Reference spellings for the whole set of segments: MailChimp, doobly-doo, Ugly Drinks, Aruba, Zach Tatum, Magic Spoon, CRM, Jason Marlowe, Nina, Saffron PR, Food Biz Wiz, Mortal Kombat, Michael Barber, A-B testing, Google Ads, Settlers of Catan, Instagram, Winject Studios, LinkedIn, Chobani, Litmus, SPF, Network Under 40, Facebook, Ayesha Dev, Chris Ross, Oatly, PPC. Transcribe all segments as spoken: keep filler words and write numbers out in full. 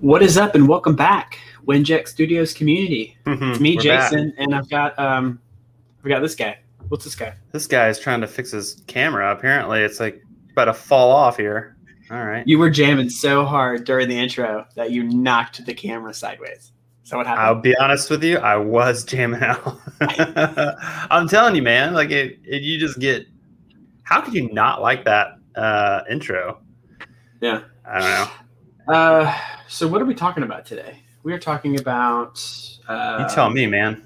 What is up, and welcome back, Winject Studios community. Mm-hmm. It's me, We're Jason, back. and I've got um, we got this guy. What's this guy? This guy is trying to fix his camera. Apparently, it's like about to fall off here. All right. You were jamming so hard during the intro that you knocked the camera sideways. So what happened? I'll be honest with you, I was jamming out. I'm telling you, man. Like, it, it, you just get. How could you not like that uh, intro? Yeah. I don't know. Uh, so what are we talking about today? We are talking about... Uh, you tell me, man.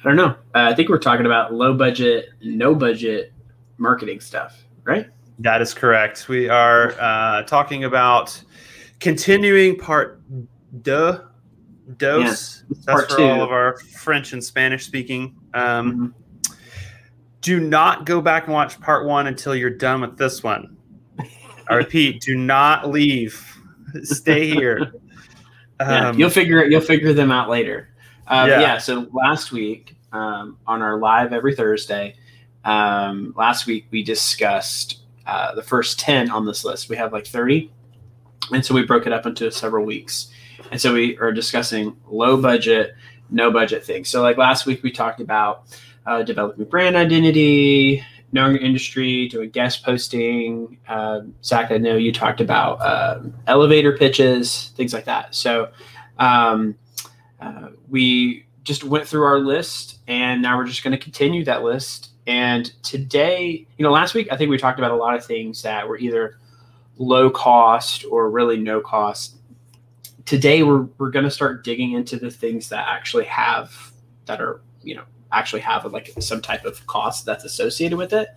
I don't know. Uh, I think we're talking about low-budget, no-budget marketing stuff, right? That is correct. We are uh, talking about continuing part deux, dos. Yes, That's part for two. All of our French and Spanish speaking. Um, mm-hmm. Do not go back and watch part one until you're done with this one. I repeat, do not leave. Stay here. Um, yeah, you'll figure it. You'll figure them out later. Um, yeah. yeah. So last week um, on our live every Thursday, um, last week we discussed uh, the first ten on this list. We have like thirty, and so we broke it up into several weeks. And so we are discussing low budget, no budget things. So like last week we talked about uh, developing brand identity, knowing your industry, doing guest posting. Uh, Zach, I know you talked about uh, elevator pitches, things like that. So um, uh, we just went through our list, and now we're just going to continue that list. And today, you know, last week, I think we talked about a lot of things that were either low cost or really no cost. Today, we're we're going to start digging into the things that actually have, that are, you know, actually have like some type of cost that's associated with it.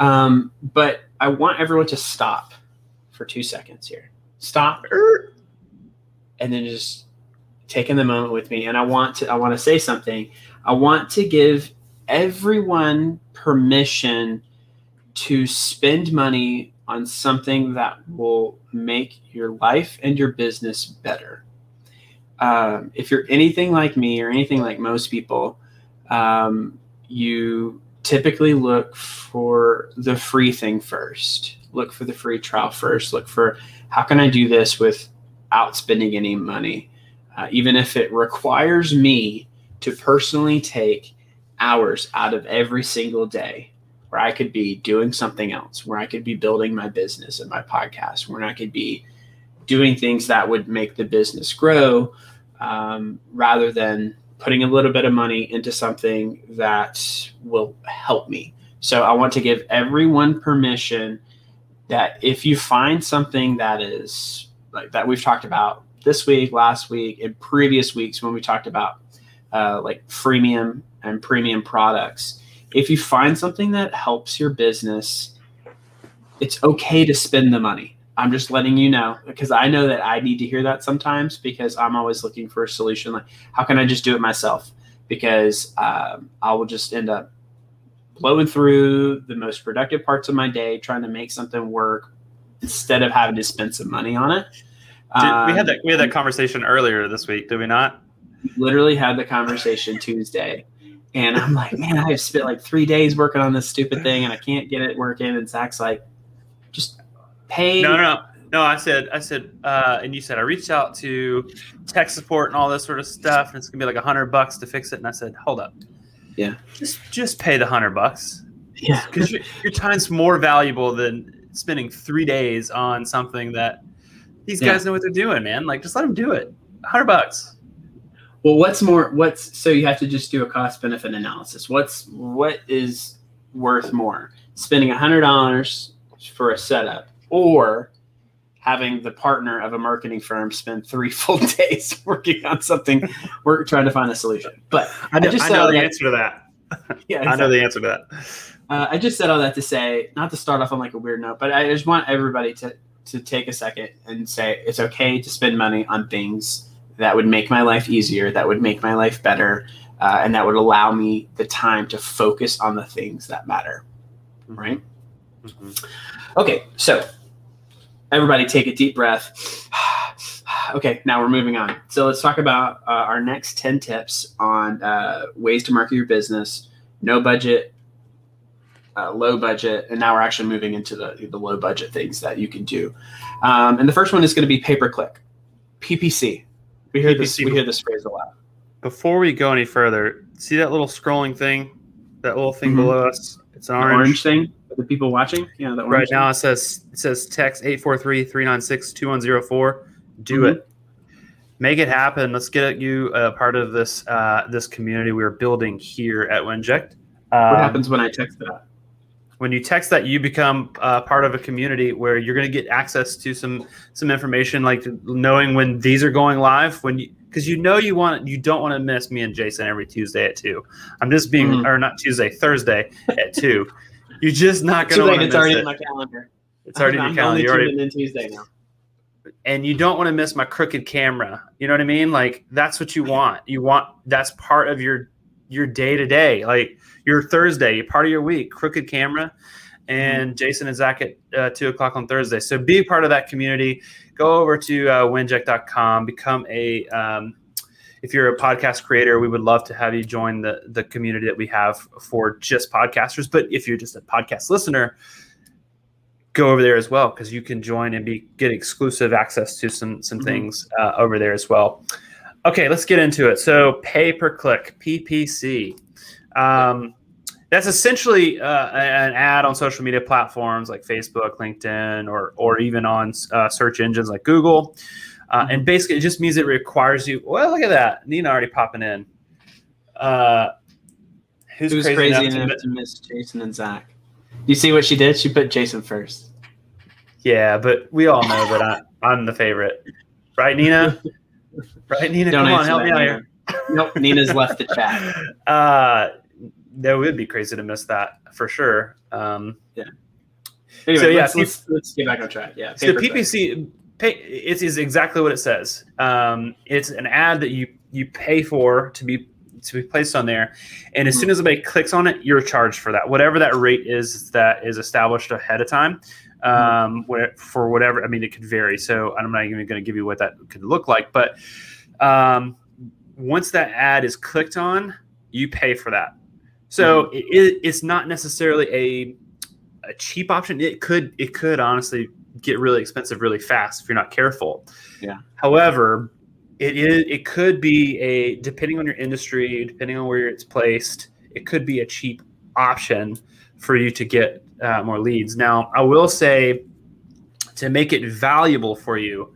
Um, but I want everyone to stop for two seconds here. Stop. And then just take in the moment with me. And I want to, I want to say something. I want to give everyone permission to spend money on something that will make your life and your business better. Um, if you're anything like me or anything like most people, Um, you typically look for the free thing first. Look for the free trial first. Look for how can I do this without spending any money, uh, even if it requires me to personally take hours out of every single day where I could be doing something else, where I could be building my business and my podcast, where I could be doing things that would make the business grow um, rather than putting a little bit of money into something that will help me. So I want to give everyone permission that if you find something that is like that we've talked about this week, last week, and previous weeks when we talked about uh, like freemium and premium products, if you find something that helps your business, it's okay to spend the money. I'm just letting you know, because I know that I need to hear that sometimes, because I'm always looking for a solution. Like, how can I just do it myself? Because um, I will just end up blowing through the most productive parts of my day trying to make something work instead of having to spend some money on it. Did, um, we had that we had that conversation earlier this week, did we not? Literally had the conversation Tuesday. And I'm like, man, I have spent like three days working on this stupid thing, and I can't get it working. And Zach's like, just... Hey. No, no, no, no. I said, I said, uh, and you said I reached out to tech support and all this sort of stuff, and it's gonna be like a hundred bucks to fix it. And I said, hold up, yeah, just just pay the hundred bucks, yeah, because your, your time's more valuable than spending three days on something that these yeah. guys know what they're doing, man. Like, just let them do it. Hundred bucks. Well, what's more? What's so you have to just do a cost benefit analysis. What's what is worth more? Spending a hundred dollars for a setup, or having the partner of a marketing firm spend three full days working on something, we're trying to find a solution. But I, know, I just I know the that, answer to that. Yeah, exactly. I know the answer to that. Uh, I just said all that to say, not to start off on like a weird note, but I just want everybody to to take a second and say it's okay to spend money on things that would make my life easier, that would make my life better, uh, and that would allow me the time to focus on the things that matter, right? Mm-hmm. Okay, so... Everybody take a deep breath. Okay, now we're moving on. So let's talk about uh, our next ten tips on uh, ways to market your business, no budget, uh, low budget, and now we're actually moving into the, the low budget things that you can do. Um, and the first one is going to be pay-per-click. P P C. We hear P P C. This. We hear this phrase a lot. Before we go any further, see that little scrolling thing, that little thing mm-hmm. below us. It's an orange. orange thing for the people watching. Yeah, the orange right now thing. it says it says text eight four three, three nine six, two one zero four. Do mm-hmm. it. Make it happen. Let's get you a part of this uh, this community we're building here at Winject. Um, what happens when I text that? When you text that, you become uh, part of a community where you're going to get access to some some information, like knowing when these are going live. When you because you know you want you don't want to miss me and Jason every Tuesday at two. I'm just being mm. or not Tuesday, Thursday at two. You're just not going to want to miss it. It's already in my calendar. It's already in your calendar. You're already in Tuesday now. And you don't want to miss my crooked camera. You know what I mean? Like that's what you want. You want that's part of your your day to day, like your Thursday, part of your week. Crooked camera, and mm-hmm. Jason and Zach at uh, two o'clock on Thursday. So be a part of that community. Go over to uh, winject dot com. Become a um, if you're a podcast creator, we would love to have you join the the community that we have for just podcasters. But if you're just a podcast listener, go over there as well, because you can join and be get exclusive access to some some mm-hmm. things uh, over there as well. Okay, let's get into it. So pay per click, P P C. Um, that's essentially uh, an ad on social media platforms like Facebook, LinkedIn, or or even on uh, search engines like Google. Uh, and basically, it just means it requires you. Well, look at that, Nina already popping in. Uh, who's who's crazy, crazy enough, enough to miss Jason and Zach? You see what she did? She put Jason first. Yeah, but we all know that I, I'm the favorite. Right, Nina? Right, Nina? Don't Come on, help me out here. Nope, Nina's left the chat. Uh, that would be crazy to miss that, for sure. Um, yeah. Anyway, so, yeah, let's, let's, let's get back on track. Yeah. So P P C, pay, it is exactly what it says. Um, it's an ad that you, you pay for to be to be placed on there. And as soon as somebody clicks on it, you're charged for that. Whatever that rate is that is established ahead of time um, where, for whatever, I mean, it could vary. So I'm not even going to give you what that could look like. But um, once that ad is clicked on, you pay for that. So mm-hmm. it, it's not necessarily a a cheap option. It could, it could honestly get really expensive really fast if you're not careful. Yeah. However, It is. It could be a depending on your industry, depending on where it's placed. It could be a cheap option for you to get uh, more leads. Now, I will say, to make it valuable for you,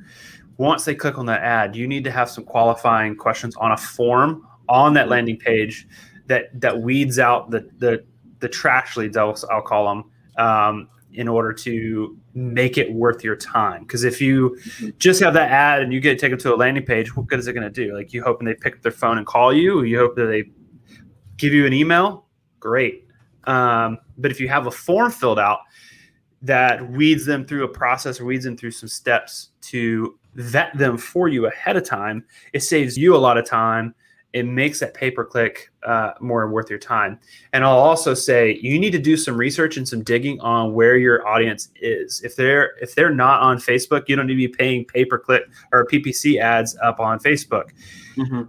once they click on that ad, you need to have some qualifying questions on a form on that landing page that that weeds out the the, the trash leads. I'll, I'll call them. Um, in order to make it worth your time. Because if you just have that ad and you get taken to a landing page, what good is it going to do? Like, you hoping they pick up their phone and call you? You hope that they give you an email? Great. Um, but if you have a form filled out that weeds them through a process or weeds them through some steps to vet them for you ahead of time, it saves you a lot of time. It makes that pay-per-click uh, more worth your time. And I'll also say you need to do some research and some digging on where your audience is. If they're if they're not on Facebook, you don't need to be paying pay-per-click or P P C ads up on Facebook. Mm-hmm.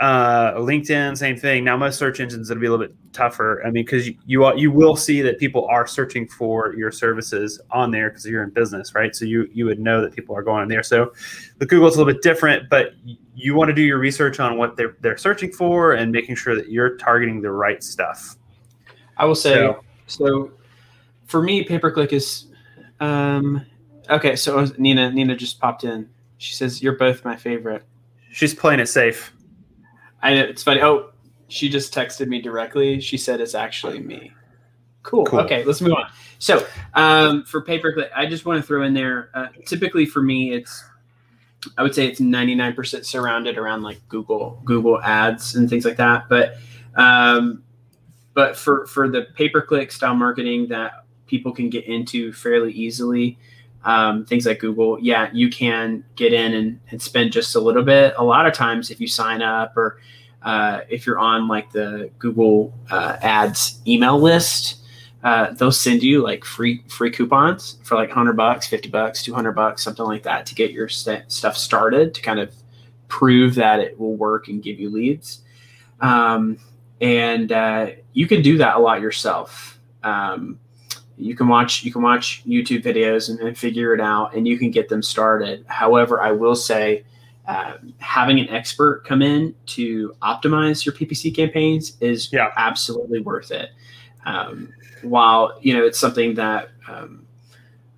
Uh, LinkedIn, same thing. Now, most search engines, it'll be a little bit tougher. I mean, because you, you you will see that people are searching for your services on there because you're in business, right? So you you would know that people are going on there. So the Google's a little bit different, but you want to do your research on what they're they're searching for and making sure that you're targeting the right stuff. I will say, so, so for me, pay-per-click is um, okay. So Nina Nina just popped in. She says, "You're both my favorite." She's playing it safe. I know, it's funny. Oh, she just texted me directly. She said it's actually me. Cool. cool. Okay, let's move on. So um, for pay-per-click, I just want to throw in there, uh, typically for me, it's, I would say it's ninety-nine percent surrounded around like Google, Google Ads and things like that. But um, but for, for the pay-per-click style marketing that people can get into fairly easily, Um, things like Google, yeah, you can get in and, and spend just a little bit. A lot of times if you sign up or uh, if you're on like the Google uh, Ads email list, uh, they'll send you like free free coupons for like one hundred bucks, fifty bucks, two hundred bucks, something like that to get your st- stuff started, to kind of prove that it will work and give you leads. Um, and uh, you can do that a lot yourself. Um You can watch you can watch YouTube videos and, and figure it out, and you can get them started. However, I will say uh, having an expert come in to optimize your P P C campaigns is yeah. absolutely worth it. Um, while, you know, it's something that um,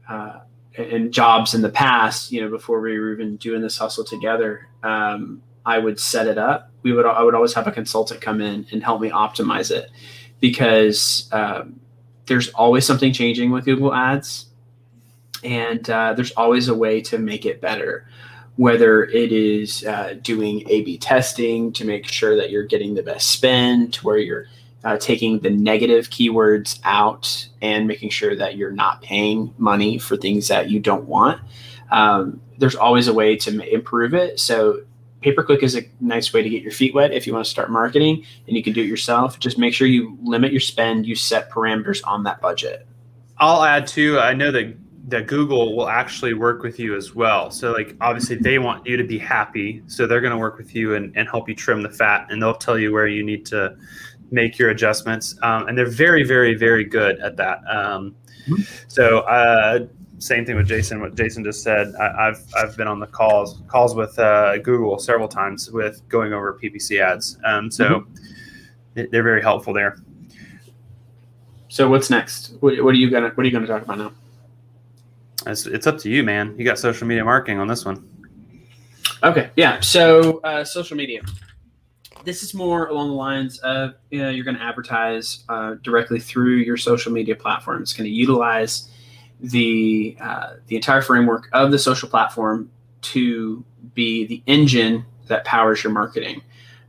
uh, in jobs in the past, you know, before we were even doing this hustle together, um, I would set it up. We would, I would always have a consultant come in and help me optimize it because um, there's always something changing with Google Ads. And uh, there's always a way to make it better, whether it is uh, doing A B testing to make sure that you're getting the best spend, to where you're uh, taking the negative keywords out and making sure that you're not paying money for things that you don't want. Um, there's always a way to m- improve it. So pay-per-click is a nice way to get your feet wet if you want to start marketing, and you can do it yourself. Just make sure you limit your spend. You set parameters on that budget. I'll add, too, I know that that Google will actually work with you as well. So like, obviously they want you to be happy. So they're going to work with you and, and help you trim the fat, and they'll tell you where you need to make your adjustments. Um, and they're very, very, very good at that. Um, so uh, same thing with Jason, what Jason just said. I, I've, I've been on the calls, calls with uh, Google several times with going over P P C ads. Um, so mm-hmm. they're very helpful there. So what's next? What, what are you gonna, what are you going to talk about now? It's, it's up to you, man. You got social media marketing on this one. Okay, yeah. So uh, social media. This is more along the lines of, you know, you're going to advertise uh, directly through your social media platform. It's going to utilize the uh, the entire framework of the social platform to be the engine that powers your marketing.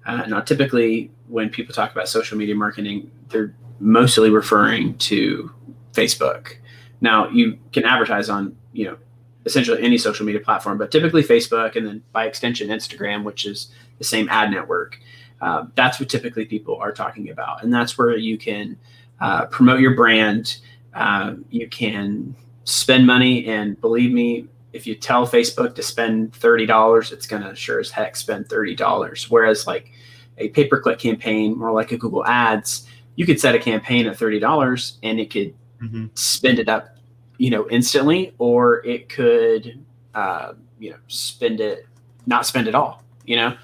Uh, now, typically, when people talk about social media marketing, they're mostly referring to Facebook. Now, you can advertise on, you know, essentially any social media platform, but typically Facebook, and then by extension Instagram, which is the same ad network. Uh, that's what typically people are talking about. And that's where you can uh, promote your brand. Uh, you can spend money. And believe me, if you tell Facebook to spend thirty dollars, it's going to sure as heck spend thirty dollars. Whereas like a pay-per-click campaign, more like a Google Ads, you could set a campaign at thirty dollars and it could Mm-hmm. spend it up, you know, instantly, or it could, uh, you know, spend it, not spend it all, you know?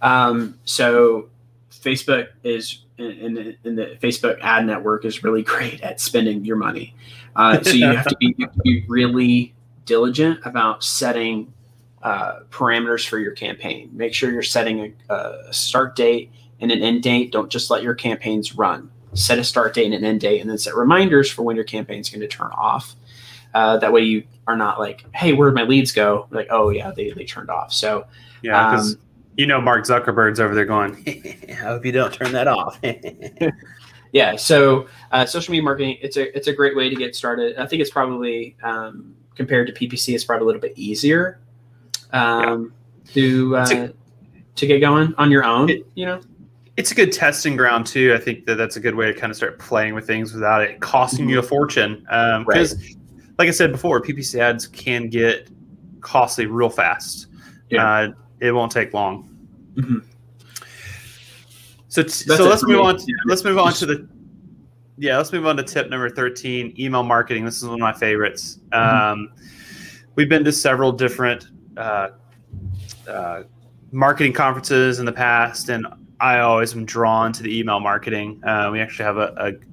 Um, so Facebook is in the, in the Facebook ad network is really great at spending your money. Uh, so you have to be, you have to be really diligent about setting uh, parameters for your campaign. Make sure you're setting a, a start date and an end date. Don't just let your campaigns run. Set a start date and an end date, and then set reminders for when your campaign is going to turn off. Uh, that way you are not like, hey, where did my leads go? Like, oh yeah, they, they turned off. So yeah, because um, you know, Mark Zuckerberg's over there going, I hope you don't turn that off. yeah. So uh, social media marketing, it's a, it's a great way to get started. I think it's probably um, compared to P P C, it's probably a little bit easier um, yeah. to, uh, a- to get going on your own, it, you know? It's a good testing ground too. I think that that's a good way to kind of start playing with things without it costing you a fortune. Um, because right. like I said before, P P C ads can get costly real fast. Yeah. Uh, it won't take long. Mm-hmm. So, t- so let's move on. To, yeah. Let's move on to the, yeah, let's move on to tip number thirteen, email marketing. This is one of my favorites. Mm-hmm. Um, we've been to several different, uh, uh, marketing conferences in the past, and I always am drawn to the email marketing. Uh, we actually have a,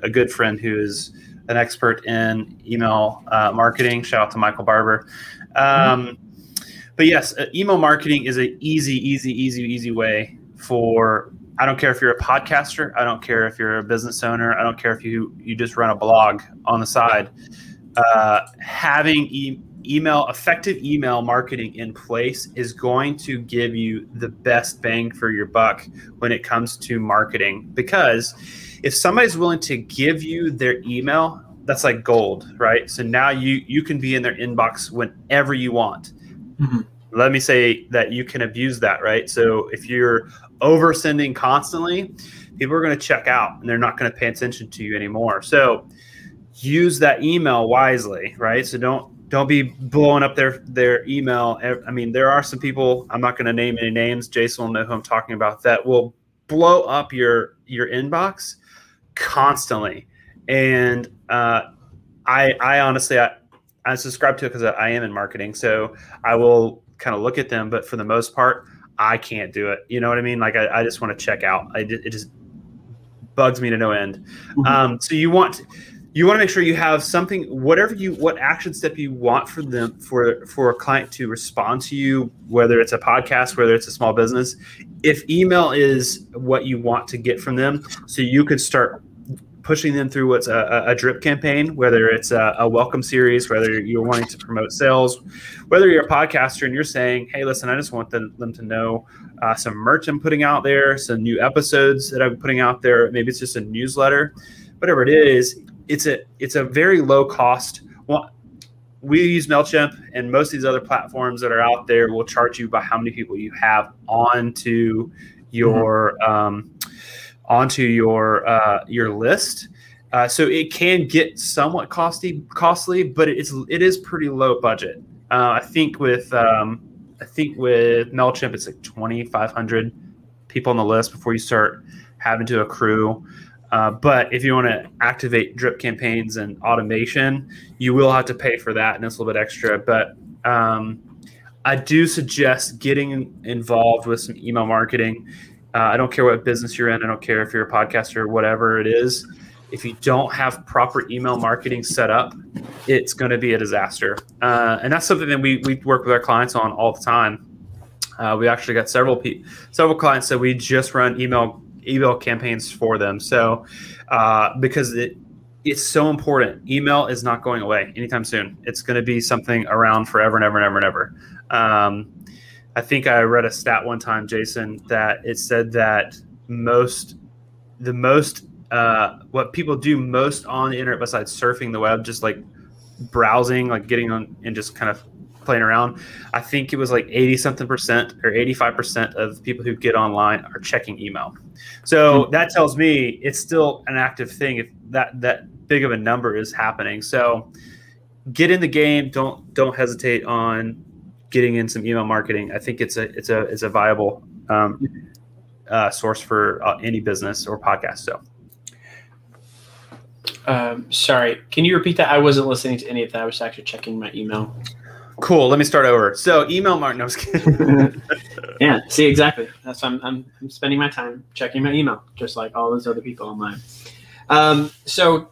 a, a good friend who is an expert in email uh, marketing. Shout out to Michael Barber. Um, mm-hmm. But yes, uh, email marketing is an easy, easy, easy, easy way for, I don't care if you're a podcaster. I don't care if you're a business owner. I don't care if you, you just run a blog on the side. Uh, having e- email, effective email marketing in place is going to give you the best bang for your buck when it comes to marketing, because if somebody's willing to give you their email, that's like gold, right? So now you, you can be in their inbox whenever you want. Mm-hmm. Let me say that you can abuse that, right? So if you're over sending constantly, people are going to check out and they're not going to pay attention to you anymore. So use that email wisely, right? So don't, Don't be blowing up their, their email. I mean, there are some people, I'm not going to name any names, Jason will know who I'm talking about, that will blow up your, your inbox constantly. And uh, I I honestly, I, I subscribe to it because I am in marketing. So I will kind of look at them. But for the most part, I can't do it. You know what I mean? Like, I, I just want to check out. I, it just bugs me to no end. Mm-hmm. Um, so you want you want to make sure you have something, whatever you, what action step you want for them, for for a client to respond to you, whether it's a podcast, whether it's a small business. If email is what you want to get from them, so you could start pushing them through what's a, a drip campaign, whether it's a, a welcome series, whether you're wanting to promote sales, whether you're a podcaster and you're saying, hey, listen, I just want them, them to know uh, some merch I'm putting out there, some new episodes that I'm putting out there. Maybe it's just a newsletter, whatever it is. It's a, it's a very low cost. Well, we use MailChimp, and most of these other platforms that are out there will charge you by how many people you have onto your, mm-hmm. um, onto your uh, your list, uh, so it can get somewhat costly, costly, but it's it is pretty low budget. Uh, I think with um, I think with MailChimp, it's like twenty-five hundred people on the list before you start having to accrue. Uh, but if you want to activate drip campaigns and automation, you will have to pay for that, and it's a little bit extra. But um, I do suggest getting involved with some email marketing. Uh, I don't care what business you're in. I don't care if you're a podcaster or whatever it is. If you don't have proper email marketing set up, it's going to be a disaster. Uh, and that's something that we we work with our clients on all the time. Uh, we actually got several pe- several clients that we just run email email campaigns for them. So uh, because it it's so important. Email is not going away anytime soon. It's going to be something around forever and ever and ever and ever. Um, I think I read a stat one time, Jason, that it said that most, the most, uh, what people do most on the internet besides surfing the web, just like browsing, like getting on and just kind of playing around. I think it was like eighty something percent or eighty-five percent of people who get online are checking email. So that tells me it's still an active thing. If that, that big of a number is happening. So get in the game. Don't, don't hesitate on getting in some email marketing. I think it's a it's a it's a viable um, uh, source for uh, any business or podcast. So, um, sorry, can you repeat that? I wasn't listening to any of that. I was actually checking my email. Cool. Let me start over. So, email marketing. No, I was kidding. Yeah. See, exactly. That's why I'm, I'm I'm spending my time checking my email, just like all those other people online. Um, so,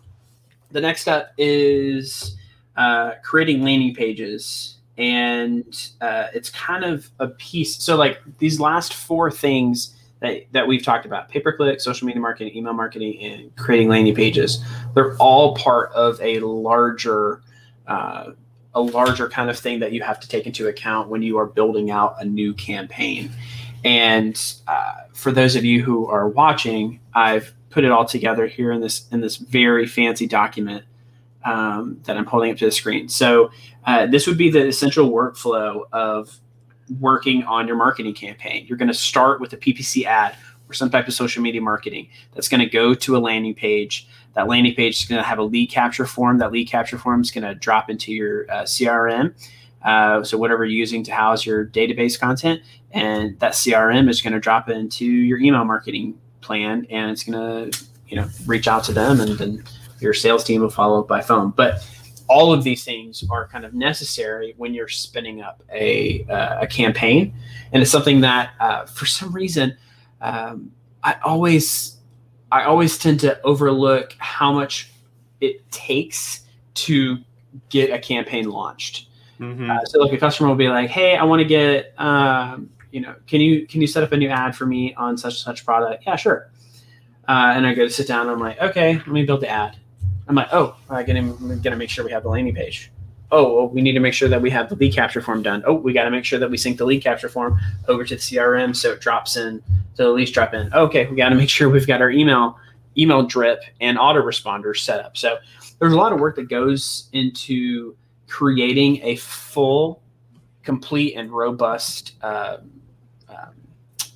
the next step is uh, creating landing pages. And uh, it's kind of a piece. So like these last four things that, that we've talked about, pay-per-click, social media marketing, email marketing, and creating landing pages, they're all part of a larger, uh, a larger kind of thing that you have to take into account when you are building out a new campaign. And uh, for those of you who are watching, I've put it all together here in this in this very fancy document Um, that I'm holding up to the screen. So uh, this would be the essential workflow of working on your marketing campaign. You're going to start with a P P C ad or some type of social media marketing that's going to go to a landing page. That landing page is going to have a lead capture form. That lead capture form is going to drop into your uh, C R M. Uh, so whatever you're using to house your database content, and that C R M is going to drop into your email marketing plan, and it's going to, you know, reach out to them, and then your sales team will follow up by phone. But all of these things are kind of necessary when you're spinning up a uh, a campaign. And it's something that uh, for some reason, um, I always I always tend to overlook how much it takes to get a campaign launched. Mm-hmm. Uh, so like a customer will be like, hey, I want to get, um, you know, can you can you set up a new ad for me on such and such product? Yeah, sure. Uh, and I go to sit down and I'm like, okay, let me build the ad. I'm like, oh, I'm going to make sure we have the landing page. Oh, well, we need to make sure that we have the lead capture form done. Oh, we got to make sure that we sync the lead capture form over to the C R M so it drops in, so the leads drop in. Okay, we got to make sure we've got our email email drip and autoresponder set up. So there's a lot of work that goes into creating a full, complete, and robust uh, uh,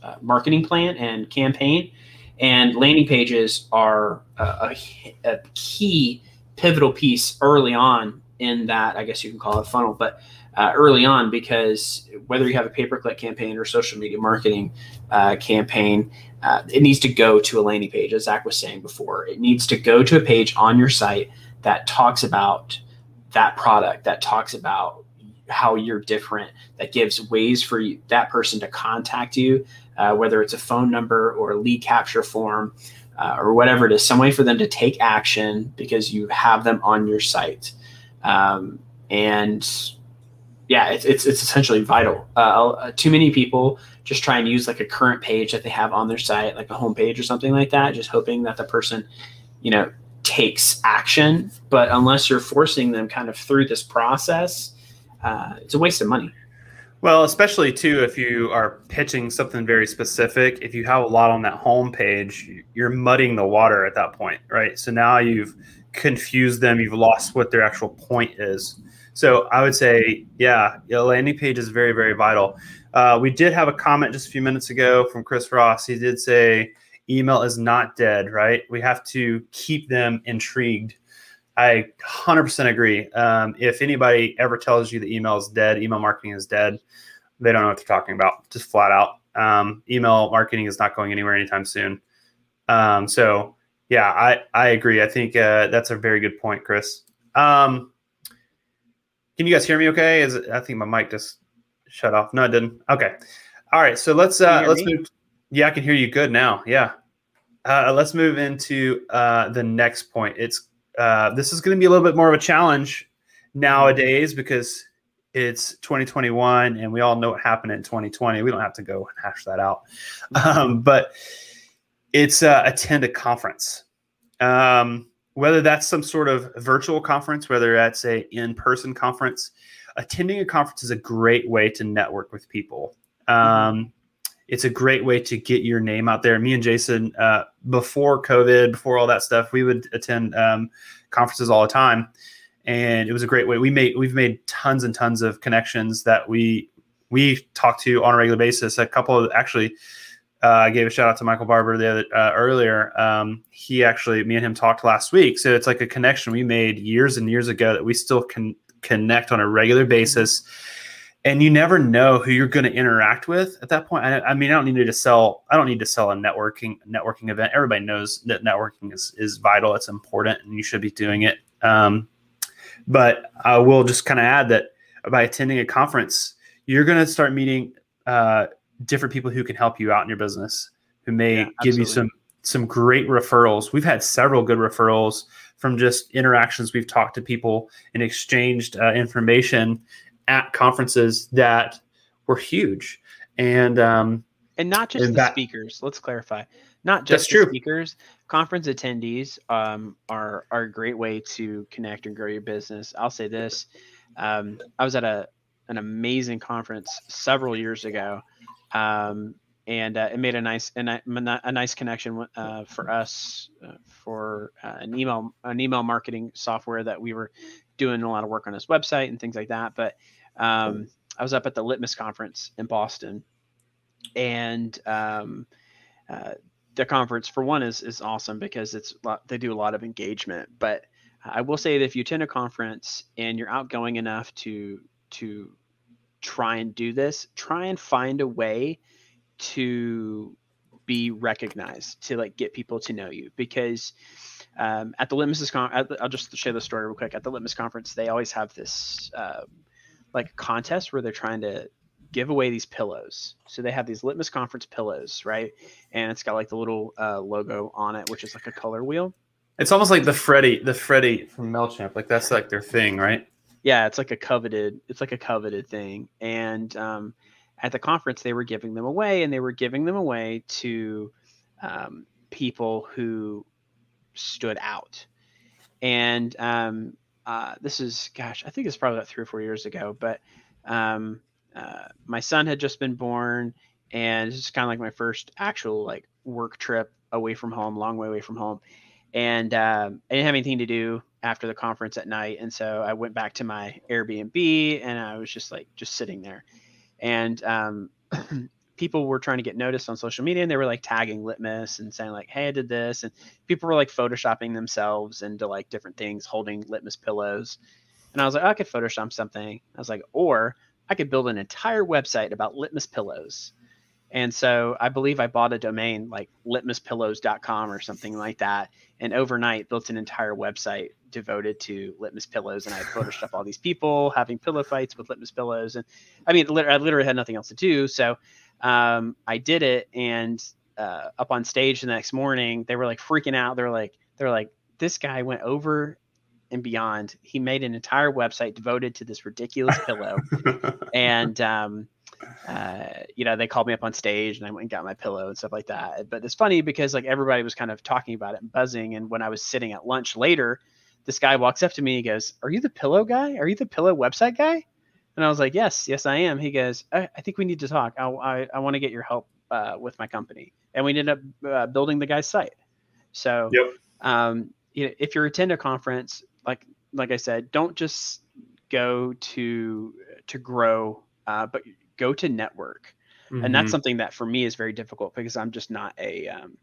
uh, marketing plan and campaign. And landing pages are a, a, a key pivotal piece early on in that, I guess you can call it funnel, but uh, early on, because whether you have a pay-per-click campaign or social media marketing uh, campaign, uh, it needs to go to a landing page, as Zach was saying before. It needs to go to a page on your site that talks about that product, that talks about how you're different, that gives ways for you, that person to contact you, uh, whether it's a phone number or a lead capture form uh, or whatever it is, some way for them to take action because you have them on your site. Um, and yeah, it's, it's, it's essentially vital. Uh, too many people just try and use like a current page that they have on their site, like a homepage or something like that, just hoping that the person, you know, takes action. But unless you're forcing them kind of through this process, uh, it's a waste of money. Well, especially too, if you are pitching something very specific, if you have a lot on that homepage, you're muddying the water at that point, right? So now you've confused them. You've lost what their actual point is. So I would say, yeah, a landing page is very, very vital. Uh, we did have a comment just a few minutes ago from Chris Ross. He did say, email is not dead, right? We have to keep them intrigued. I one hundred percent agree. Um, if anybody ever tells you that email is dead, email marketing is dead, they don't know what they're talking about, just flat out. Um, email marketing is not going anywhere anytime soon. Um, so yeah, I, I agree. I think uh, that's a very good point, Chris. Um, can you guys hear me okay? Is it, I think my mic just shut off. No, it didn't. Okay. All right. So let's uh, let's me? move. Yeah, I can hear you good now. Yeah. Uh, let's move into uh, the next point. It's uh, this is going to be a little bit more of a challenge nowadays because it's twenty twenty-one and we all know what happened in twenty twenty. We don't have to go and hash that out. Um, but it's uh, attend a conference, um, whether that's some sort of virtual conference, whether that's a in-person conference. Attending a conference is a great way to network with people. Um It's a great way to get your name out there. Me and Jason, uh, before COVID, before all that stuff, we would attend um, conferences all the time, and it was a great way. We made we've made tons and tons of connections that we we talk to on a regular basis. A couple of actually, uh, I gave a shout out to Michael Barber the other, uh, earlier. Um, he actually, me and him talked last week, so it's like a connection we made years and years ago that we still can connect on a regular basis. And you never know who you're going to interact with at that point. I, I mean, I don't need to sell. I don't need to sell a networking networking event. Everybody knows that networking is is vital. It's important, and you should be doing it. Um, but I will just kind of add that by attending a conference, you're going to start meeting uh, different people who can help you out in your business, who may yeah, give absolutely. you some some great referrals. We've had several good referrals from just interactions we've talked to people and exchanged uh, information at conferences that were huge. And um, and not just and the that, speakers, let's clarify. Not just the speakers, conference attendees um, are, are a great way to connect and grow your business. I'll say this. Um, I was at a an amazing conference several years ago, um, and uh, it made a nice a, a nice connection uh, for us uh, for uh, an email an email marketing software that we were doing a lot of work on, his website and things like that. But um, I was up at the Litmus conference in Boston, and um, uh, their conference for one is is awesome because it's they do a lot of engagement. But I will say that if you attend a conference and you're outgoing enough to to try and do this, try and find a way to be recognized, to like get people to know you, because um, at the Litmus con- I'll just share the story real quick. At the Litmus conference, they always have this uh, like contest where they're trying to give away these pillows. So they have these Litmus conference pillows, right? And it's got like the little uh, logo on it, which is like a color wheel. It's almost like the Freddy, the Freddy from MailChimp. Like that's like their thing, right? Yeah, it's like a coveted, it's like a coveted thing. And um, at the conference, they were giving them away, and they were giving them away to um, people who stood out. And um, uh, this is, gosh, I think it's probably about three or four years ago, but um, uh, my son had just been born, and this is kind of like my first actual like work trip away from home, long way away from home. And um, I didn't have anything to do after the conference at night. And so I went back to my Airbnb, and I was just like, just sitting there. And um, people were trying to get noticed on social media, and they were like tagging Litmus and saying like, hey, I did this. And people were like photoshopping themselves into like different things, holding Litmus pillows. And I was like, oh, I could Photoshop something. I was like, or I could build an entire website about Litmus pillows. And so I believe I bought a domain like Litmus Pillows dot com or something like that. And overnight built an entire website devoted to Litmus pillows, and I had photoshopped up all these people having pillow fights with Litmus pillows. And I mean, I literally had nothing else to do. So um, I did it, and uh, up on stage the next morning, they were like freaking out. They're like, they're like, this guy went over and beyond. He made an entire website devoted to this ridiculous pillow. And, um, uh, you know, they called me up on stage, and I went and got my pillow and stuff like that. But it's funny because like everybody was kind of talking about it and buzzing. And when I was sitting at lunch later, this guy walks up to me and he goes, "Are you the pillow guy? Are you the pillow website guy?" And I was like, "Yes, yes, I am." He goes, I, I think we need to talk. I, I, I want to get your help uh, with my company." And we ended up uh, building the guy's site. So, yep. um, you know, if you attend a conference, like, like I said, don't just go to, to grow, uh, but go to network. Mm-hmm. And that's something that for me is very difficult because I'm just not a, um,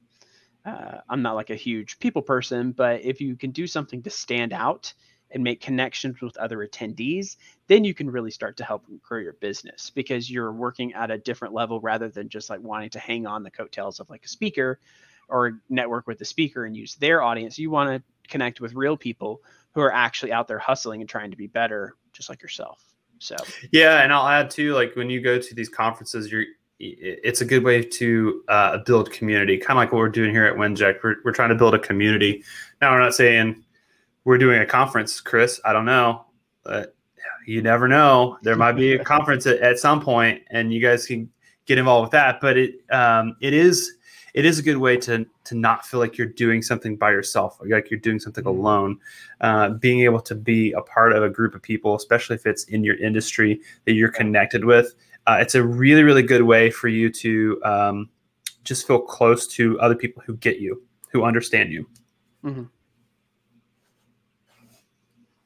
uh, I'm not like a huge people person, but if you can do something to stand out and make connections with other attendees, then you can really start to help grow your business because you're working at a different level rather than just like wanting to hang on the coattails of like a speaker or network with the speaker and use their audience. You want to connect with real people who are actually out there hustling and trying to be better, just like yourself. So, yeah. And I'll add too, like when you go to these conferences, you're, it's a good way to uh, build community, kind of like what we're doing here at Winject. We're, we're trying to build a community. Now, we're not saying we're doing a conference, Chris. I don't know, but you never know. There might be a conference at, at some point, and you guys can get involved with that. But it um, it is it is a good way to to not feel like you're doing something by yourself, or like you're doing something alone. Uh, being able to be a part of a group of people, especially if it's in your industry that you're connected with, uh, it's a really, really good way for you to um, just feel close to other people who get you, who understand you. Mm-hmm.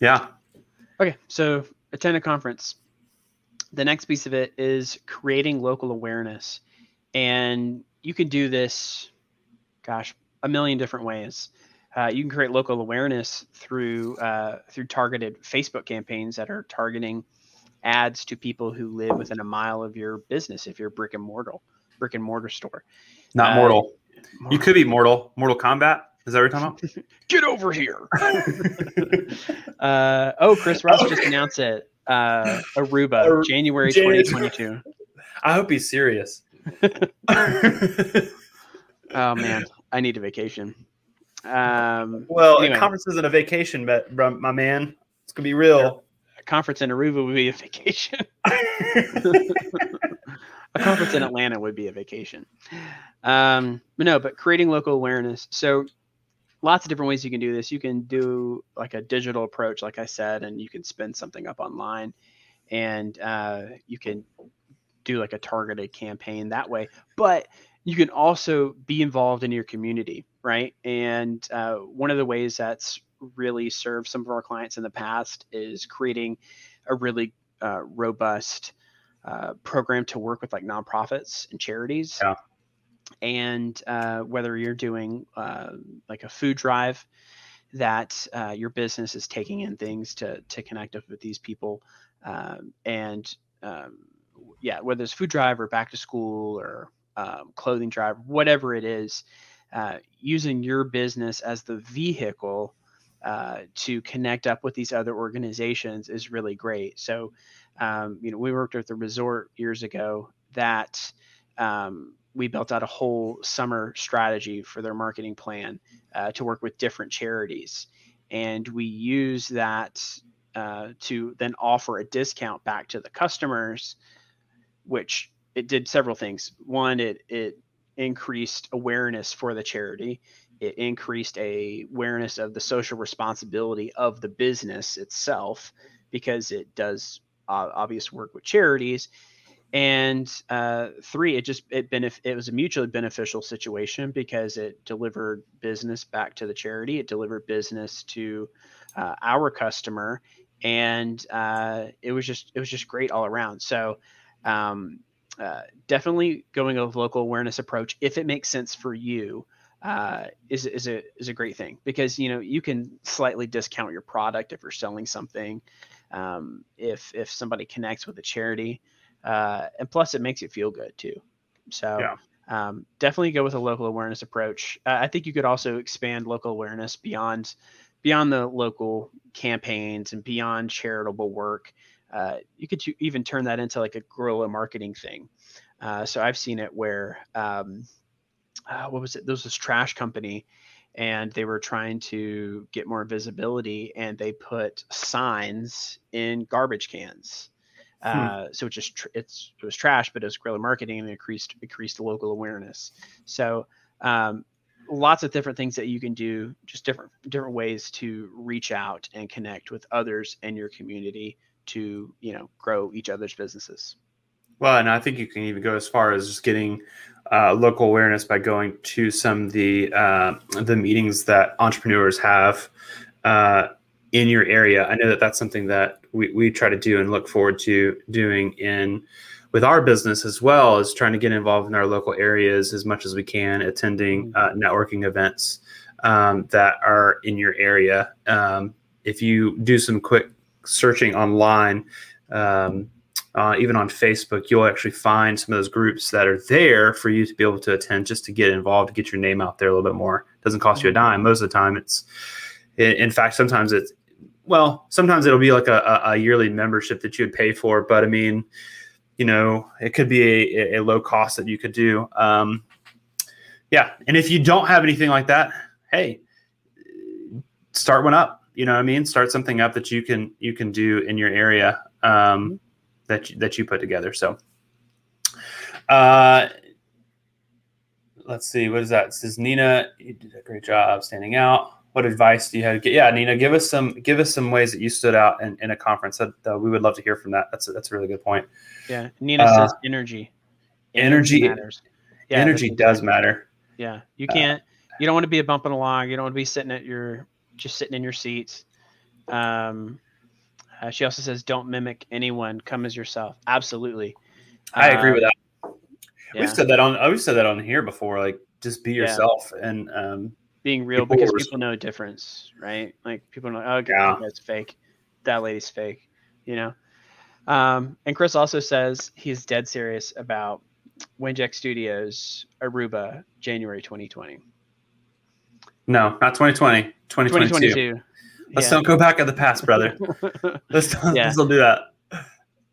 Yeah. Okay. So attend a conference. The next piece of it is creating local awareness. And you can do this, gosh, a million different ways. Uh, you can create local awareness through uh, through targeted Facebook campaigns that are targeting ads to people who live within a mile of your business. If you're a brick and mortar, brick and mortar store. Not uh, mortal. mortal. You could be mortal. Mortal Kombat. Is that what you're talking about? Get over here. uh, oh, Chris Ross oh. just announced it. Uh, Aruba, Ar- January twenty twenty-two. I hope he's serious. Oh, man. I need a vacation. Um, well, anyway. A conference isn't a vacation, but my man. It's going to be real. A conference in Aruba would be a vacation. A conference in Atlanta would be a vacation. Um, but no, but creating local awareness. So lots of different ways you can do this. You can do like a digital approach, like I said, and you can spin something up online, and uh, you can do like a targeted campaign that way. But you can also be involved in your community, right? And uh, one of the ways that's really served some of our clients in the past is creating a really uh, robust uh, program to work with like nonprofits and charities. Yeah. And uh, whether you're doing uh, like a food drive that uh, your business is taking in things to to connect up with these people, um, and um, yeah, whether it's food drive or back to school or um, clothing drive, whatever it is, uh, using your business as the vehicle uh, to connect up with these other organizations is really great. So, um, you know, we worked with a resort years ago that um, we built out a whole summer strategy for their marketing plan uh, to work with different charities. And we use that uh, to then offer a discount back to the customers, which it did several things. One, it, it increased awareness for the charity. It increased a awareness of the social responsibility of the business itself, because it does uh, obvious work with charities. And uh, three, it just it benef- it was a mutually beneficial situation because it delivered business back to the charity. It delivered business to uh, our customer, and uh, it was just it was just great all around. So um, uh, definitely going with local awareness approach, if it makes sense for you, uh, is is a is a great thing, because you know you can slightly discount your product if you're selling something, um, if if somebody connects with a charity. Uh, and plus it makes it feel good too. So, yeah. um, definitely go with a local awareness approach. Uh, I think you could also expand local awareness beyond beyond the local campaigns and beyond charitable work, uh, you could even turn that into like a guerrilla marketing thing. Uh, so I've seen it where, um, uh, what was it? There was this trash company and they were trying to get more visibility and they put signs in garbage cans. Hmm. Uh, so it just, tr- it's, it was trash, but it was guerrilla marketing and increased, increased local awareness. So, um, lots of different things that you can do, just different different ways to reach out and connect with others in your community to, you know, grow each other's businesses. Well, and I think you can even go as far as just getting uh, local awareness by going to some of the uh, the meetings that entrepreneurs have uh, in your area. I know that that's something that we, we try to do and look forward to doing in with our business as well, is trying to get involved in our local areas as much as we can, attending uh, networking events um, that are in your area. Um, if you do some quick searching online, um, uh, even on Facebook, you'll actually find some of those groups that are there for you to be able to attend, just to get involved, get your name out there a little bit more. It doesn't cost you a dime. Most of the time it's, in fact, sometimes it's, well, sometimes it'll be like a, a yearly membership that you would pay for, but I mean, you know, it could be a, a low cost that you could do. Um, yeah. And if you don't have anything like that, hey, start one up. You know what I mean? Start something up that you can, you can do in your area um, that, you, that you put together. So uh, let's see, what is that? It says, Nina, you did a great job standing out. What advice do you have? Yeah, Nina, give us some give us some ways that you stood out in, in a conference. That, that we would love to hear from that. That's a, that's a really good point. Yeah, Nina uh, says energy. Energy, energy matters. Yeah, energy does matter. Yeah, you can't. Uh, you don't want to be bumping along. You don't want to be sitting at your just sitting in your seats. Um, uh, she also says, don't mimic anyone. Come as yourself. Absolutely. I agree um, with that. Yeah. We've said that on. We've said that on here before. Like, just be yourself yeah. and. Um, Being real because people know the difference, right? Like people know, oh, God, yeah. that's fake. That lady's fake, you know? Um, and Chris also says he's dead serious about Winject Studios, Aruba, January twenty twenty. No, not twenty twenty, twenty twenty-two. twenty twenty-two. Let's yeah. don't go back in the past, brother. Let's don't, yeah. let's don't do that.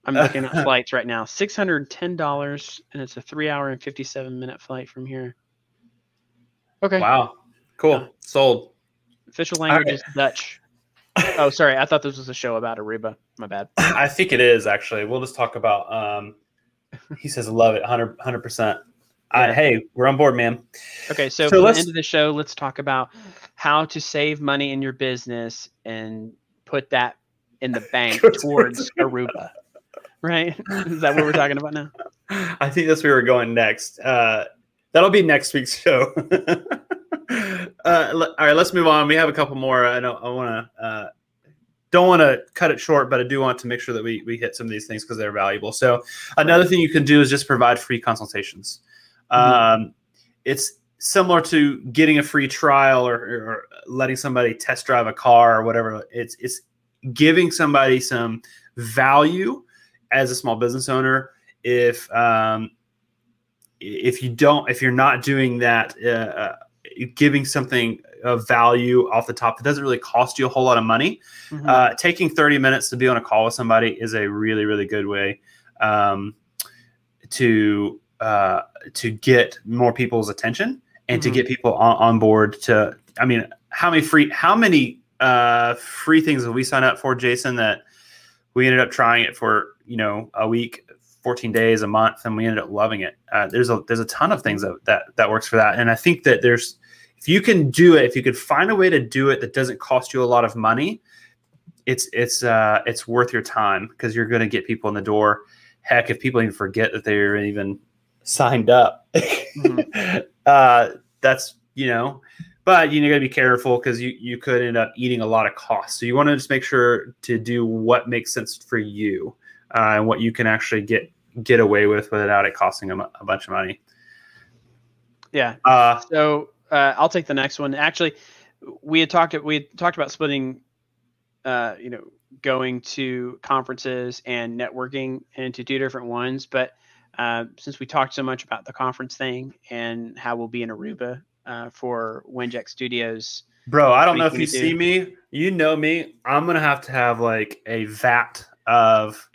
I'm looking at flights right now. six hundred ten dollars, and it's a three-hour and fifty-seven-minute flight from here. Okay. Wow. Cool. Yeah. Sold. Official language right. is Dutch. Oh, sorry. I thought this was a show about Aruba. My bad. I think it is, actually. We'll just talk about, um, he says, love it. one hundred percent. one hundred percent. Yeah. I, hey, we're on board, man. Okay. So, so for the end of the show, let's talk about how to save money in your business and put that in the bank towards Aruba. Right? Is that what we're talking about now? I think that's where we're going next. Uh, that'll be next week's show. Uh, all right, let's move on. We have a couple more. I don't. I want to. Uh, don't want to cut it short, but I do want to make sure that we we hit some of these things because they're valuable. So another thing you can do is just provide free consultations. Mm-hmm. Um, it's similar to getting a free trial or, or letting somebody test drive a car or whatever. It's it's giving somebody some value as a small business owner. If um, if you don't, if you're not doing that. Uh, giving something of value off the top that doesn't really cost you a whole lot of money. Mm-hmm. Uh, taking thirty minutes to be on a call with somebody is a really, really good way um, to uh, to get more people's attention and mm-hmm. to get people on, on board to, I mean, how many free, how many uh, free things have we signed up for, Jason, that we ended up trying it for, you know, a week, fourteen days, a month, and we ended up loving it. Uh, there's a there's a ton of things that, that that works for that. And I think that there's, if you can do it, if you could find a way to do it that doesn't cost you a lot of money, it's it's uh, it's worth your time because you're going to get people in the door. Heck, if people even forget that they're even signed up, mm-hmm. uh, that's, you know, but you know, you got to be careful because you, you could end up eating a lot of costs. So you want to just make sure to do what makes sense for you uh, and what you can actually get get away with without it costing them a bunch of money. Yeah. Uh, so uh, I'll take the next one. Actually, we had talked we had talked about splitting, uh, you know, going to conferences and networking into two different ones. But uh, since we talked so much about the conference thing and how we'll be in Aruba uh, for Winject Studios. Bro, I don't know if you see me. You know me. I'm going to have to have like a vat of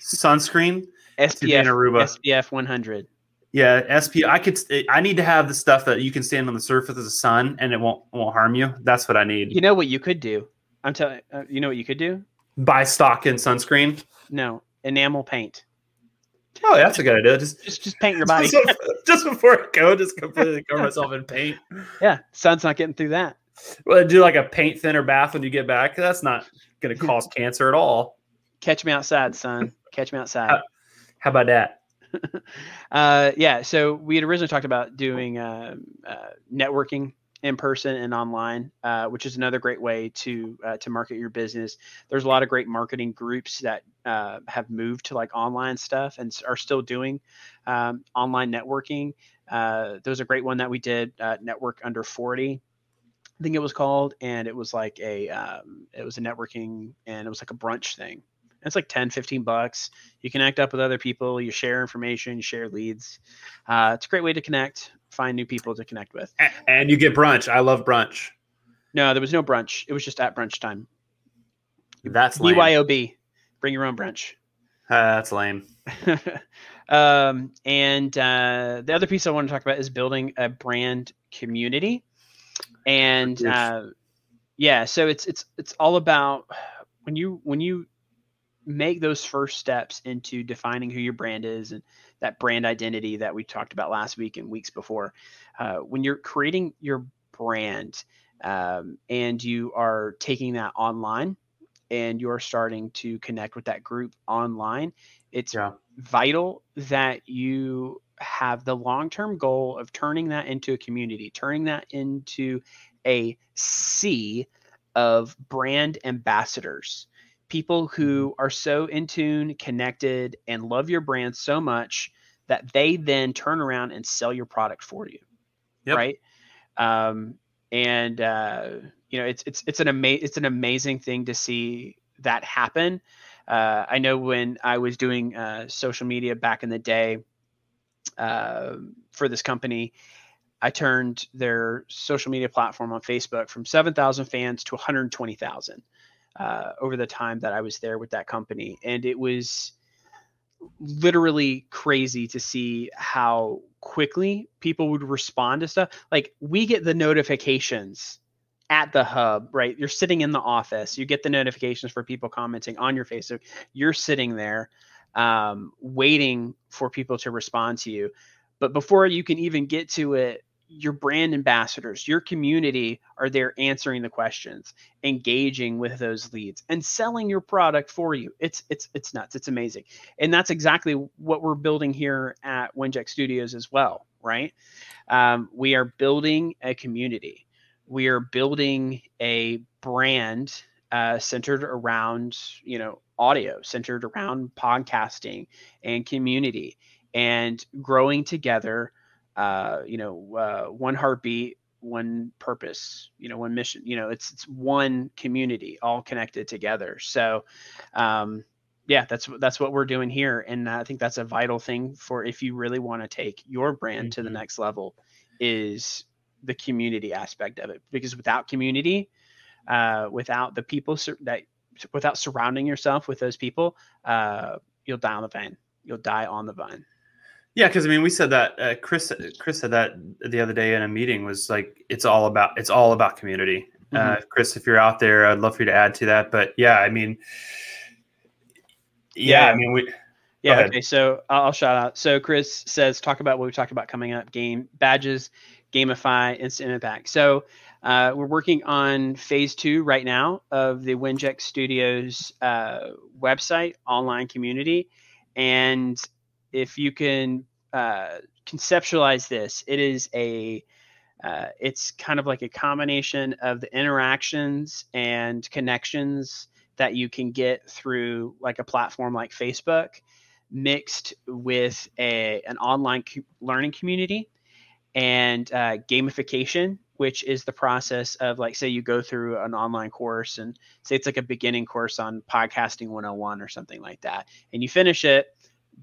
sunscreen S P F, to be in Aruba. S P F one hundred. Yeah, S P F. I could. I need to have the stuff that you can stand on the surface of the sun and it won't won't harm you. That's what I need. You know what you could do? I'm telling uh, you know what you could do? Buy stock in sunscreen? No, enamel paint. Oh, that's a good idea. Just, just, just paint your body. Just, just before I go, just completely cover myself in paint. Yeah, sun's not getting through that. Well, do like a paint thinner bath when you get back. That's not going to cause cancer at all. Catch me outside, son. Catch me outside. How, how about that? uh, yeah, so we had originally talked about doing uh, uh, networking in person and online, uh, which is another great way to uh, to market your business. There's a lot of great marketing groups that uh, have moved to like online stuff and are still doing um, online networking. Uh, there was a great one that we did, uh, Network Under forty. I think it was called, and it was like a, um, it was a networking, and it was like a brunch thing. And it's like ten, fifteen bucks. You connect up with other people. You share information, you share leads. Uh, it's a great way to connect, find new people to connect with. And you get brunch. I love brunch. No, there was no brunch. It was just at brunch time. That's lame. B Y O B. Bring your own brunch. Uh, that's lame. um, and uh, the other piece I want to talk about is building a brand community. And uh, yeah, so it's it's it's all about when you when you make those first steps into defining who your brand is and that brand identity that we talked about last week and weeks before. Uh, when you're creating your brand um, and you are taking that online and you're starting to connect with that group online, it's yeah. vital that you have the long-term goal of turning that into a community, turning that into a sea of brand ambassadors, people who are so in tune, connected, and love your brand so much that they then turn around and sell your product for you. Yep. Right. Um, and uh, you know, it's, it's, it's an amazing, it's an amazing thing to see that happen. Uh, I know when I was doing uh, social media back in the day, uh, for this company, I turned their social media platform on Facebook from seven thousand fans to one hundred twenty thousand, uh, over the time that I was there with that company. And it was literally crazy to see how quickly people would respond to stuff. Like, we get the notifications at the hub, right? You're sitting in the office, you get the notifications for people commenting on your Facebook. You're sitting there, um, waiting for people to respond to you. But before you can even get to it, your brand ambassadors, your community are there answering the questions, engaging with those leads, and selling your product for you. It's, it's, it's nuts. It's amazing. And that's exactly what we're building here at Winject Studios as well, right? Um, we are building a community. We are building a brand uh, centered around, you know, audio, centered around podcasting and community and growing together, uh, you know, uh, one heartbeat, one purpose, you know, one mission, you know, it's, it's one community all connected together. So, um, yeah, that's, that's what we're doing here. And I think that's a vital thing for, if you really want to take your brand mm-hmm. to the next level, is the community aspect of it. Because without community, uh, without the people sur- that, without surrounding yourself with those people, uh, you'll die on the vine. You'll die on the vine. Yeah. Cause I mean, we said that, uh, Chris, Chris said that the other day in a meeting, was like, it's all about, it's all about community. Mm-hmm. Uh, Chris, if you're out there, I'd love for you to add to that, but yeah, I mean, yeah, yeah. I mean, we, yeah. Okay. So I'll shout out. So Chris says, talk about what we talked about coming up: game badges, gamify, instant impact. So, Uh, we're working on phase two right now of the Winject Studios uh, website online community. And if you can uh, conceptualize this, it is a uh, it's kind of like a combination of the interactions and connections that you can get through like a platform like Facebook, mixed with a an online co- learning community and uh, gamification, which is the process of, like, say you go through an online course, and say it's like a beginning course on podcasting one oh one or something like that. And you finish it,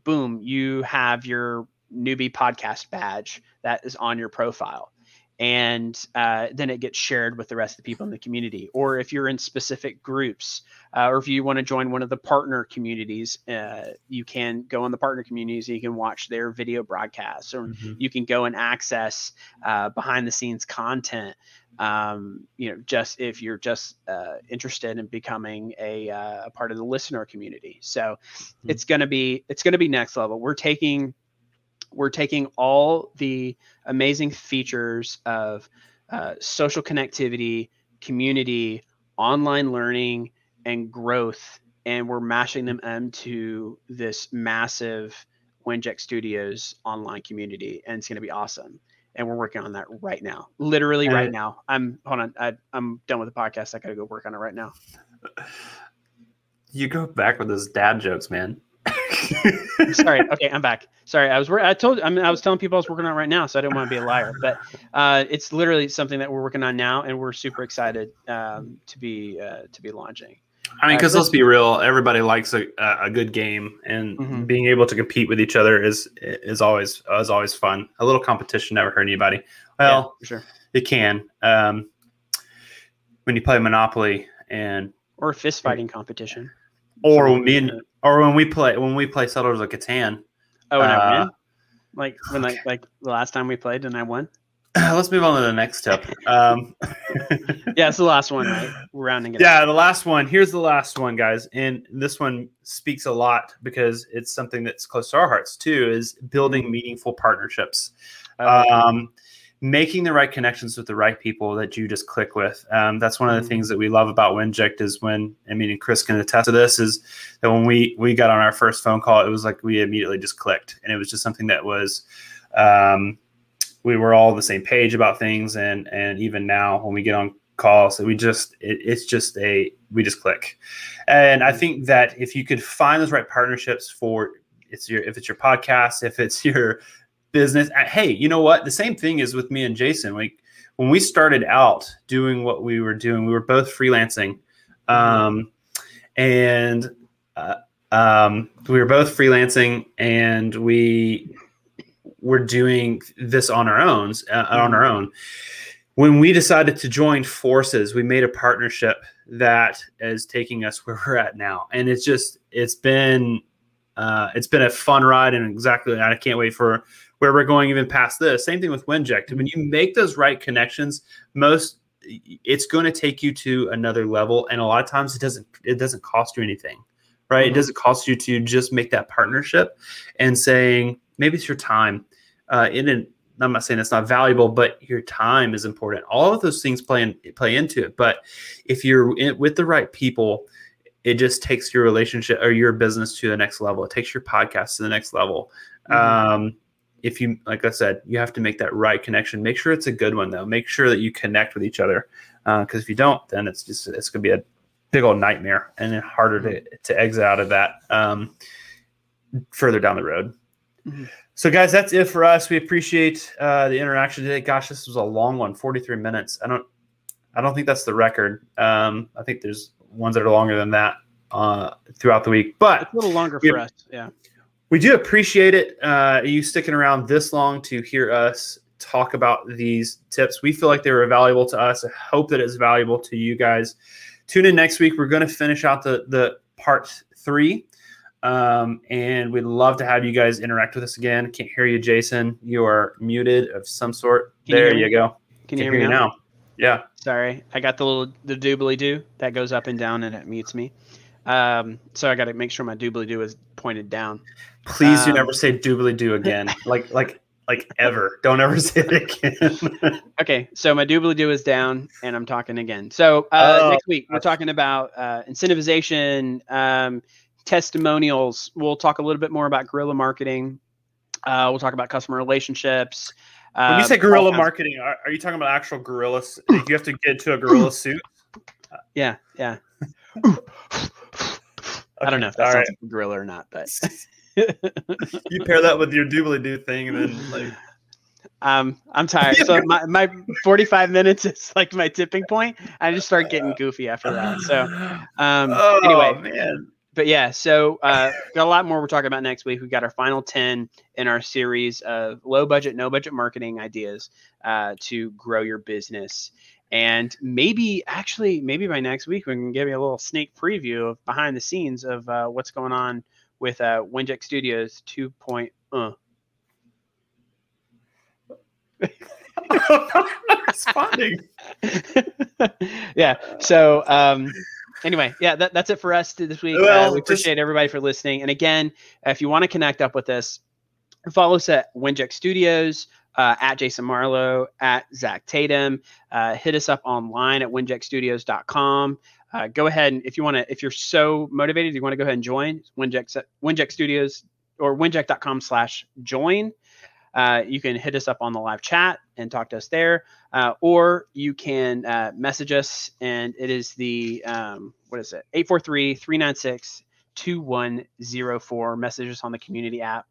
boom, you have your newbie podcast badge that is on your profile. and uh, then it gets shared with the rest of the people in the community. Or if you're in specific groups, uh, or if you want to join one of the partner communities, uh, you can go in the partner communities and you can watch their video broadcasts, or mm-hmm. you can go and access uh, behind the scenes content. Um, you know, just if you're just uh, interested in becoming a, uh, a part of the listener community. So mm-hmm. it's going to be, it's going to be next level. We're taking We're taking all the amazing features of uh, social connectivity, community, online learning, and growth, and we're mashing them into this massive Winject Studios online community, and it's going to be awesome. And we're working on that right now, literally right now. I'm hold on, I, I'm done with the podcast. I got to go work on it right now. You go back with those dad jokes, man. Sorry. Okay, I'm back. Sorry, I was. I told. I mean, I was telling people I was working on it right now, so I didn't want to be a liar. But uh, it's literally something that we're working on now, and we're super excited um, to be uh, to be launching. I mean, because uh, let's be real, everybody likes a, a good game, and mm-hmm. being able to compete with each other is is always is always fun. A little competition never hurt anybody. Well, yeah, for sure, it can um, when you play Monopoly and or a fist fighting competition. Or when me and, or when we play when we play Settlers of Catan. Oh, and uh, I win? Like when okay. like like the last time we played and I won? Let's move on to the next tip. Um, yeah, it's the last one, right? We're rounding it yeah, up. Yeah, the last one. Here's the last one, guys. And this one speaks a lot because it's something that's close to our hearts too, is building meaningful partnerships. Oh, um making the right connections with the right people that you just click with. Um, that's one of the mm-hmm. things that we love about Winject is when, I mean, and Chris can attest to this, is that when we, we got on our first phone call, it was like we immediately just clicked. And it was just something that was, um, we were all on the same page about things. And and even now when we get on calls, we just, it, it's just a, we just click. And I think that if you could find those right partnerships for, it's your if it's your podcast, if it's your business. Hey, you know what? The same thing is with me and Jason. Like when we started out doing what we were doing, we were both freelancing, um, and uh, um, we were both freelancing, and we were doing this on our own. Uh, on our own. When we decided to join forces, we made a partnership that is taking us where we're at now, and it's just it's been uh, it's been a fun ride, and exactly I can't wait for. Where we're going even past this. Same thing with Winject. When you make those right connections, most it's going to take you to another level. And a lot of times it doesn't it doesn't cost you anything, right? Mm-hmm. It doesn't cost you to just make that partnership and saying maybe it's your time. Uh, and I'm not saying it's not valuable, but your time is important. All of those things play in, play into it. But if you're in, with the right people, it just takes your relationship or your business to the next level. It takes your podcast to the next level. Mm-hmm. Um, If you, like I said, you have to make that right connection. Make sure it's a good one, though. Make sure that you connect with each other, because uh, if you don't, then it's just it's going to be a big old nightmare and then harder to, to exit out of that um, further down the road. Mm-hmm. So, guys, that's it for us. We appreciate uh, the interaction today. Gosh, this was a long one, forty-three minutes. I don't, I don't think that's the record. Um, I think there's ones that are longer than that uh, throughout the week, but it's a little longer for us, yeah. We do appreciate it, uh, you sticking around this long to hear us talk about these tips. We feel like they were valuable to us. I hope that it's valuable to you guys. Tune in next week. We're going to finish out the, the part three, um, and we'd love to have you guys interact with us again. Can't hear you, Jason. You are muted of some sort. Can there you, you go. Can, Can you hear me you now? now? Yeah. Sorry. I got the little the doobly-doo that goes up and down, and it mutes me. Um, so I got to make sure my doobly-doo is pointed down. Please um, do never say doobly-doo again. like, like, like ever. Don't ever say it again. Okay. So my doobly-doo is down and I'm talking again. So, uh, oh, next week we're talking about, uh, incentivization, um, testimonials. We'll talk a little bit more about guerrilla marketing. Uh, we'll talk about customer relationships. Uh, when you say guerrilla marketing, are, are you talking about actual guerrillas? Do you have to get to a guerrilla suit? Yeah. Yeah. Okay, I don't know if that sounds right. Like a gorilla or not, but you pair that with your doobly-doo thing, and then like, um, I'm tired. So my, my forty-five minutes is like my tipping point. I just start getting goofy after that. So, um, oh, anyway, man. But yeah, so uh, got a lot more we're talking about next week. We've got our final ten in our series of low budget, no budget marketing ideas uh, to grow your business. And maybe, actually, maybe by next week, we can give you a little sneak preview of behind the scenes of uh, what's going on with uh, Winject Studios two point oh. I'm not responding. Yeah. So um, anyway, yeah, that, that's it for us this week. Well, uh, we appreciate just... everybody for listening. And again, if you want to connect up with us, follow us at Winject Studios, uh, at Jason Marlowe, at Zach Tatum. Uh, hit us up online at winject studios dot com. Uh, go ahead and if you want to, if you're so motivated, you want to go ahead and join Winject, Winject Studios or winject dot com slash join. Uh, you can hit us up on the live chat and talk to us there, uh, or you can uh, message us, and it is the, um, what is it, eight four three, three nine six, two one zero four. Message us on the community app,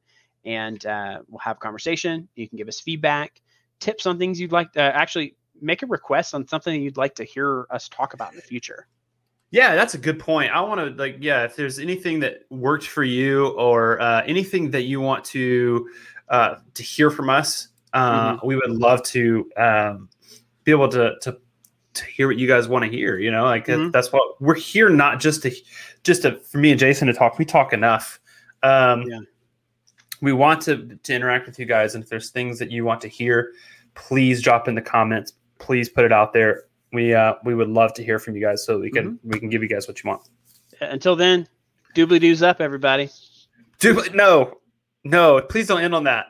and uh, we'll have a conversation. You can give us feedback, tips on things you'd like to, uh, actually make a request on something you'd like to hear us talk about in the future. Yeah, that's a good point. I want to, like, yeah, if there's anything that worked for you or uh, anything that you want to uh, to hear from us, uh, mm-hmm. we would love to um, be able to, to to hear what you guys want to hear. You know, like mm-hmm. that's what we're here, not just to just to, for me and Jason to talk. We talk enough. Um, yeah. We want to to interact with you guys, and if there's things that you want to hear, please drop in the comments. Please put it out there. We uh we would love to hear from you guys, so we can mm-hmm. we can give you guys what you want. Until then, doobly doos up, everybody. Doobly no, no, please don't end on that.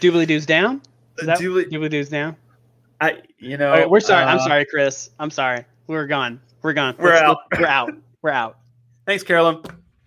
Doobly doos down. Doobly doobly doos down. I you know right, we're sorry. Uh, I'm sorry, Chris. I'm sorry. We're gone. We're gone. We're Let's, out. We're out. We're out. Thanks, Carolyn.